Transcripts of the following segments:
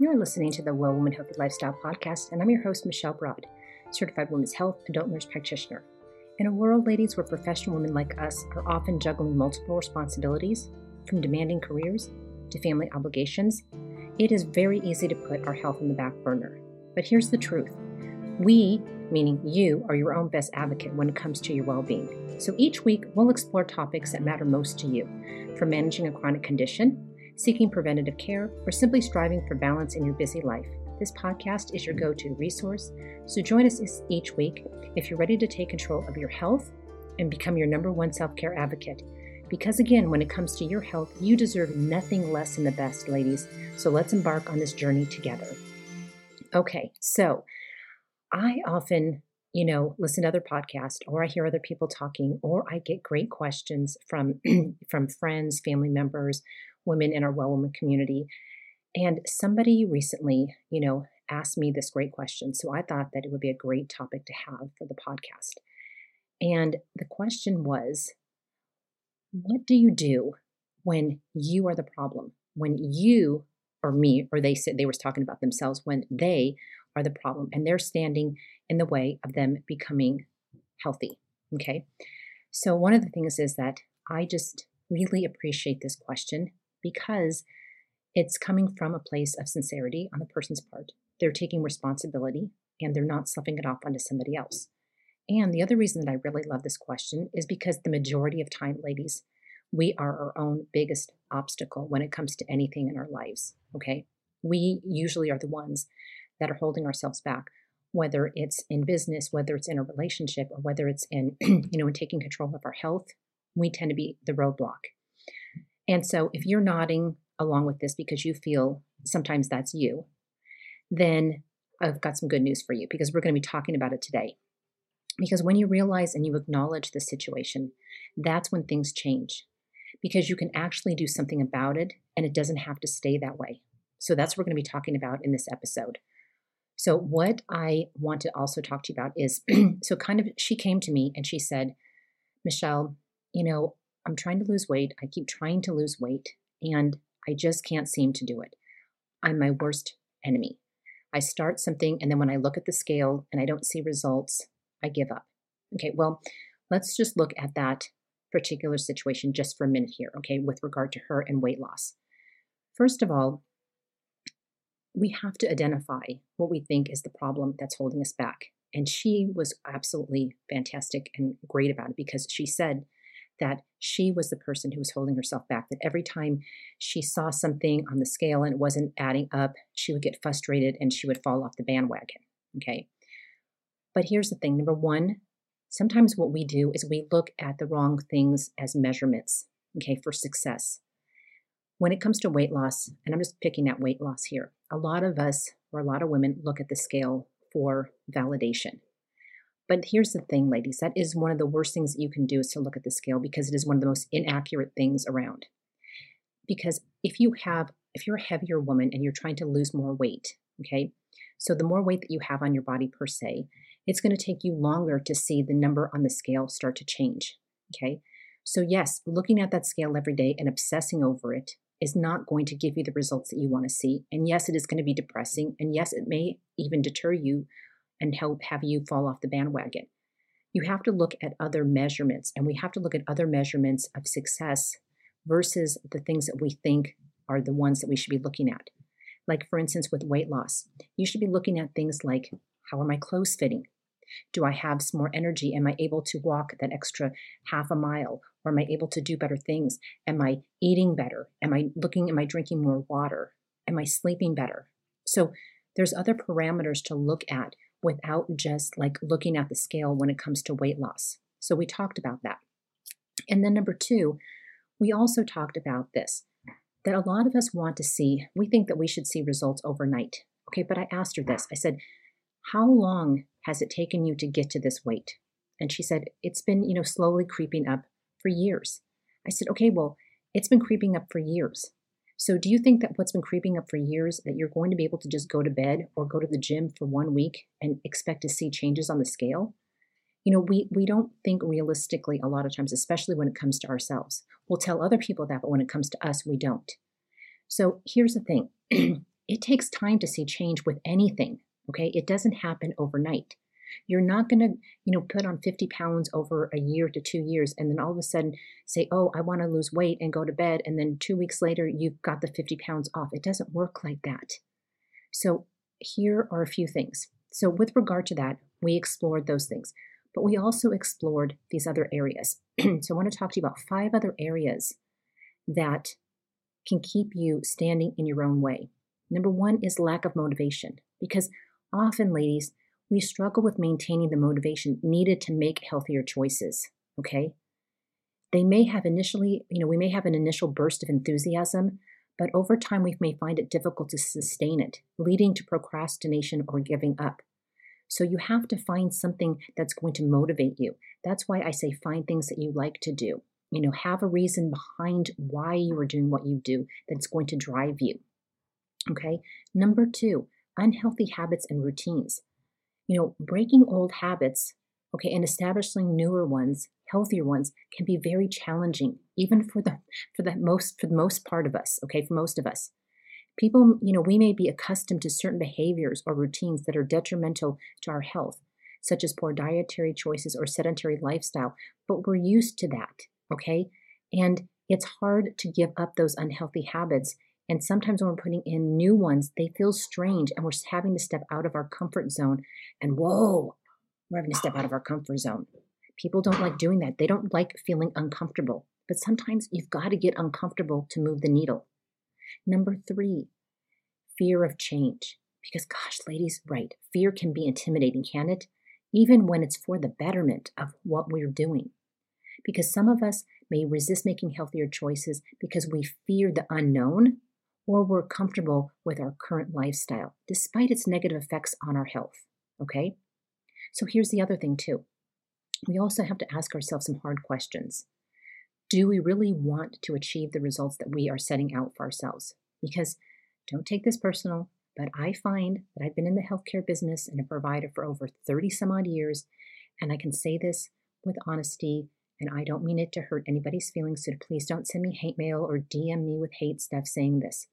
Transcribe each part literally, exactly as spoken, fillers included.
You're listening to the Well Woman Healthy Lifestyle Podcast, and I'm your host, Michelle Broad, certified women's health adult nurse practitioner. In a world, ladies, where professional women like us are often juggling multiple responsibilities, from demanding careers to family obligations, it is very easy to put our health on the back burner. But here's the truth. We, meaning you, are your own best advocate when it comes to your well-being. So each week, we'll explore topics that matter most to you, from managing a chronic condition, seeking preventative care, or simply striving for balance in your busy life. This podcast is your go-to resource, so join us each week if you're ready to take control of your health and become your number one self-care advocate. Because again, when it comes to your health, you deserve nothing less than the best, ladies. So let's embark on this journey together. Okay, so I often, you know, listen to other podcasts, or I hear other people talking, or I get great questions from, from friends, family members, women in our Well Woman community. And somebody recently, you know, asked me this great question. So I thought that it would be a great topic to have for the podcast. And the question was, what do you do when you are the problem? When you or me, or they said they were talking about themselves, when they are the problem and they're standing in the way of them becoming healthy. Okay. So one of the things is that I just really appreciate this question, because it's coming from a place of sincerity on the person's part. They're taking responsibility and they're not sloughing it off onto somebody else. And the other reason that I really love this question is because the majority of time, ladies, we are our own biggest obstacle when it comes to anything in our lives, okay? We usually are the ones that are holding ourselves back, whether it's in business, whether it's in a relationship, or whether it's in, you know, in taking control of our health. We tend to be the roadblock. And so if you're nodding along with this because you feel sometimes that's you, then I've got some good news for you, because we're going to be talking about it today. Because when you realize and you acknowledge the situation, that's when things change, because you can actually do something about it and it doesn't have to stay that way. So that's what we're going to be talking about in this episode. So what I want to also talk to you about is, so kind of she came to me and she said, Michelle, you know, I'm trying to lose weight. I keep trying to lose weight and I just can't seem to do it. I'm my worst enemy. I start something, and then when I look at the scale and I don't see results, I give up. Okay, well, let's just look at that particular situation just for a minute here, okay, with regard to her and weight loss. First of all, we have to identify what we think is the problem that's holding us back. And she was absolutely fantastic and great about it, because she said that she was the person who was holding herself back, that every time she saw something on the scale and it wasn't adding up, she would get frustrated and she would fall off the bandwagon, okay? But here's the thing. Number one, sometimes what we do is we look at the wrong things as measurements, okay, for success. When it comes to weight loss, and I'm just picking at weight loss here, a lot of us, or a lot of women, look at the scale for validation. But here's the thing, ladies, that is one of the worst things that you can do, is to look at the scale, because it is one of the most inaccurate things around. Because if you have, if you're a heavier woman and you're trying to lose more weight, okay, so the more weight that you have on your body per se, it's going to take you longer to see the number on the scale start to change, okay? So yes, looking at that scale every day and obsessing over it is not going to give you the results that you want to see. And yes, it is going to be depressing. And yes, it may even deter you and help have you fall off the bandwagon. You have to look at other measurements, and we have to look at other measurements of success versus the things that we think are the ones that we should be looking at. Like, for instance, with weight loss, you should be looking at things like, how are my clothes fitting? Do I have some more energy? Am I able to walk that extra half a mile? Or am I able to do better things? Am I eating better? Am I looking, am I drinking more water? Am I sleeping better? So there's other parameters to look at without just like looking at the scale when it comes to weight loss. So we talked about that. And then number two, we also talked about this, that a lot of us want to see, we think that we should see results overnight. Okay, but I asked her this. I said, how long has it taken you to get to this weight? And she said, it's been, you know, slowly creeping up for years. I said, okay, well, it's been creeping up for years. So do you think that what's been creeping up for years, that you're going to be able to just go to bed or go to the gym for one week and expect to see changes on the scale? You know, we we don't think realistically a lot of times, especially when it comes to ourselves. We'll tell other people that, but when it comes to us, we don't. So here's the thing. It takes time to see change with anything, okay? It doesn't happen overnight. You're not going to, you know, put on fifty pounds over a year to two years and then all of a sudden say, oh, I want to lose weight and go to bed. And then two weeks later, you've got the fifty pounds off. It doesn't work like that. So here are a few things. So with regard to that, we explored those things, but we also explored these other areas. So I want to talk to you about five other areas that can keep you standing in your own way. Number one is lack of motivation, because often, ladies, we struggle with maintaining the motivation needed to make healthier choices, okay? They may have initially, you know, we may have an initial burst of enthusiasm, but over time we may find it difficult to sustain it, leading to procrastination or giving up. So you have to find something that's going to motivate you. That's why I say find things that you like to do. You know, have a reason behind why you are doing what you do that's going to drive you, okay? Number two, unhealthy habits and routines. You know, breaking old habits, okay, and establishing newer ones, healthier ones, can be very challenging, even for the for the most for the most part of us, okay, for most of us. People, you know, we may be accustomed to certain behaviors or routines that are detrimental to our health, such as poor dietary choices or sedentary lifestyle, but we're used to that, okay? And it's hard to give up those unhealthy habits. And sometimes when we're putting in new ones, they feel strange and we're having to step out of our comfort zone. And whoa, we're having to step out of our comfort zone. People don't like doing that. They don't like feeling uncomfortable. But sometimes you've got to get uncomfortable to move the needle. Number three, fear of change. Because gosh, ladies, right, fear can be intimidating, can it? Even when it's for the betterment of what we're doing. Because some of us may resist making healthier choices because we fear the unknown, or we're comfortable with our current lifestyle, despite its negative effects on our health, okay? So here's the other thing too. We also have to ask ourselves some hard questions. Do we really want to achieve the results that we are setting out for ourselves? Because don't take this personal, but I find that I've been in the healthcare business and a provider for over thirty some odd years, and I can say this with honesty, and I don't mean it to hurt anybody's feelings, so please don't send me hate mail or D M me with hate stuff saying this.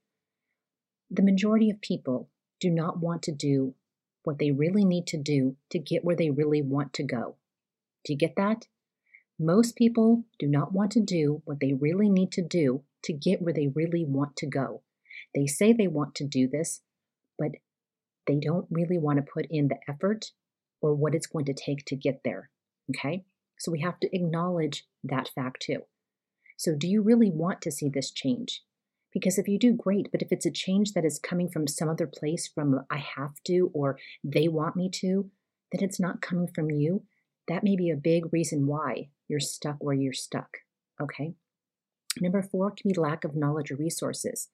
The majority of people do not want to do what they really need to do to get where they really want to go. Do you get that? Most people do not want to do what they really need to do to get where they really want to go. They say they want to do this, but they don't really want to put in the effort or what it's going to take to get there, okay? So we have to acknowledge that fact too. So do you really want to see this change? Because if you do, great. But if it's a change that is coming from some other place, from I have to, or they want me to, then it's not coming from you. That may be a big reason why you're stuck where you're stuck, okay? Number four can be lack of knowledge or resources.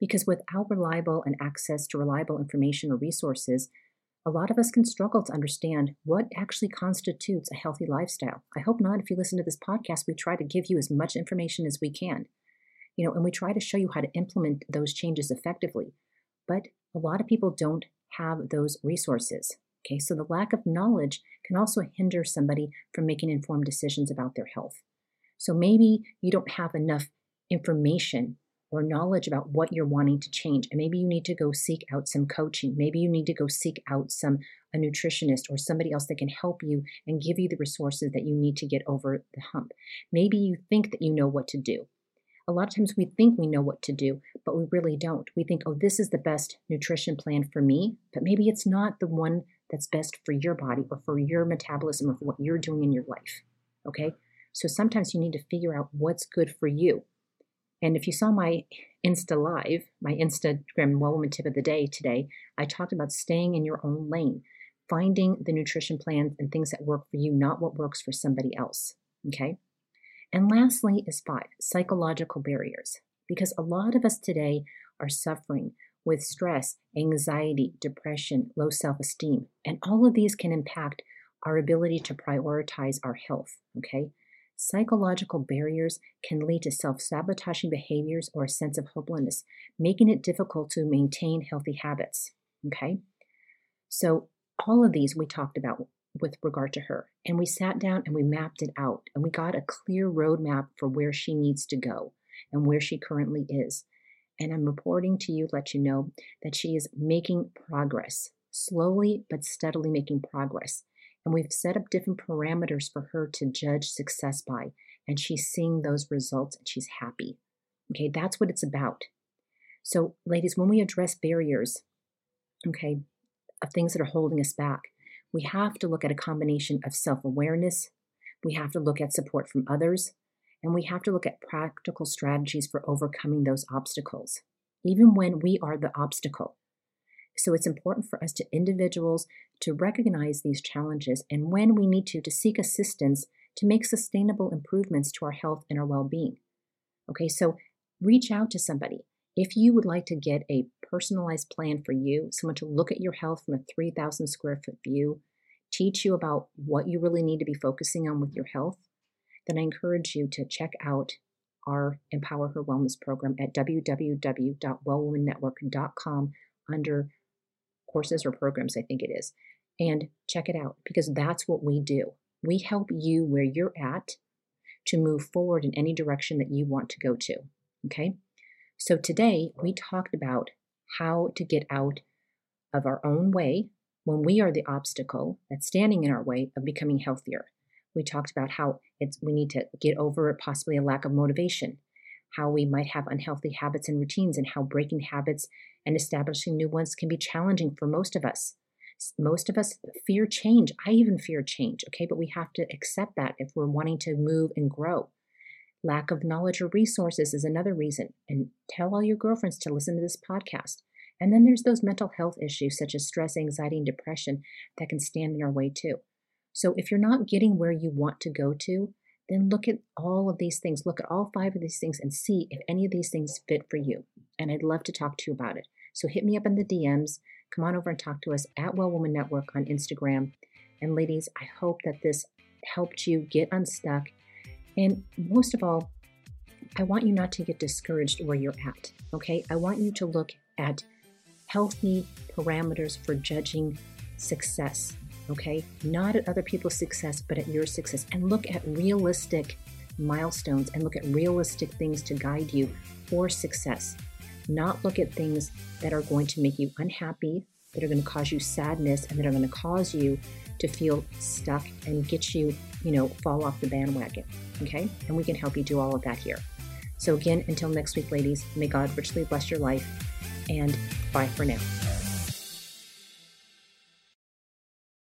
Because without reliable and access to reliable information or resources, a lot of us can struggle to understand what actually constitutes a healthy lifestyle. I hope not. If you listen to this podcast, we try to give you as much information as we can, you know, and we try to show you how to implement those changes effectively. But a lot of people don't have those resources. Okay, so the lack of knowledge can also hinder somebody from making informed decisions about their health. So maybe you don't have enough information or knowledge about what you're wanting to change. And maybe you need to go seek out some coaching. Maybe you need to go seek out some a nutritionist or somebody else that can help you and give you the resources that you need to get over the hump. Maybe you think that you know what to do. A lot of times we think we know what to do, but we really don't. We think, oh, this is the best nutrition plan for me, but maybe it's not the one that's best for your body or for your metabolism or for what you're doing in your life, okay? So sometimes you need to figure out what's good for you. And if you saw my Insta Live, my Instagram Well Woman Tip of the Day today, I talked about staying in your own lane, finding the nutrition plans and things that work for you, not what works for somebody else, okay? And lastly is five, psychological barriers. Because a lot of us today are suffering with stress, anxiety, depression, low self-esteem, and all of these can impact our ability to prioritize our health, okay? Psychological barriers can lead to self-sabotaging behaviors or a sense of hopelessness, making it difficult to maintain healthy habits, okay? So all of these we talked about with regard to her, and we sat down and we mapped it out, and we got a clear roadmap for where she needs to go and where she currently is. and I'm reporting to you, let you know that she is making progress, slowly but steadily making progress. And we've set up different parameters for her to judge success by, and she's seeing those results and she's happy. Okay, that's what it's about. So, ladies, when we address barriers, okay, of things that are holding us back, we have to look at a combination of self-awareness, we have to look at support from others, and we have to look at practical strategies for overcoming those obstacles, even when we are the obstacle. So it's important for us to individuals to recognize these challenges and when we need to, to seek assistance to make sustainable improvements to our health and our well-being. Okay, so reach out to somebody. If you would like to get a personalized plan for you, someone to look at your health from a three thousand square foot view, teach you about what you really need to be focusing on with your health, then I encourage you to check out our Empower Her Wellness program at w w w dot well woman network dot com under courses or programs, I think it is. And check it out because that's what we do. We help you where you're at to move forward in any direction that you want to go to. Okay. So today we talked about how to get out of our own way when we are the obstacle that's standing in our way of becoming healthier. We talked about how it's we need to get over possibly a lack of motivation, how we might have unhealthy habits and routines, and how breaking habits and establishing new ones can be challenging for most of us. Most of us fear change. I even fear change, okay? But we have to accept that if we're wanting to move and grow. Lack of knowledge or resources is another reason. And tell all your girlfriends to listen to this podcast. And then there's those mental health issues such as stress, anxiety, and depression that can stand in our way too. So if you're not getting where you want to go to, then look at all of these things. Look at all five of these things and see if any of these things fit for you. And I'd love to talk to you about it. So hit me up in the D Ms. Come on over and talk to us at Well Woman Network on Instagram. And ladies, I hope that this helped you get unstuck. And most of all, I want you not to get discouraged where you're at, okay? I want you to look at healthy parameters for judging success. Okay, not at other people's success, but at your success. And look at realistic milestones and look at realistic things to guide you for success. Not look at things that are going to make you unhappy, that are going to cause you sadness, and that are going to cause you to feel stuck and get you, you know, fall off the bandwagon. Okay, and we can help you do all of that here. So again, until next week, ladies, may God richly bless your life and bye for now.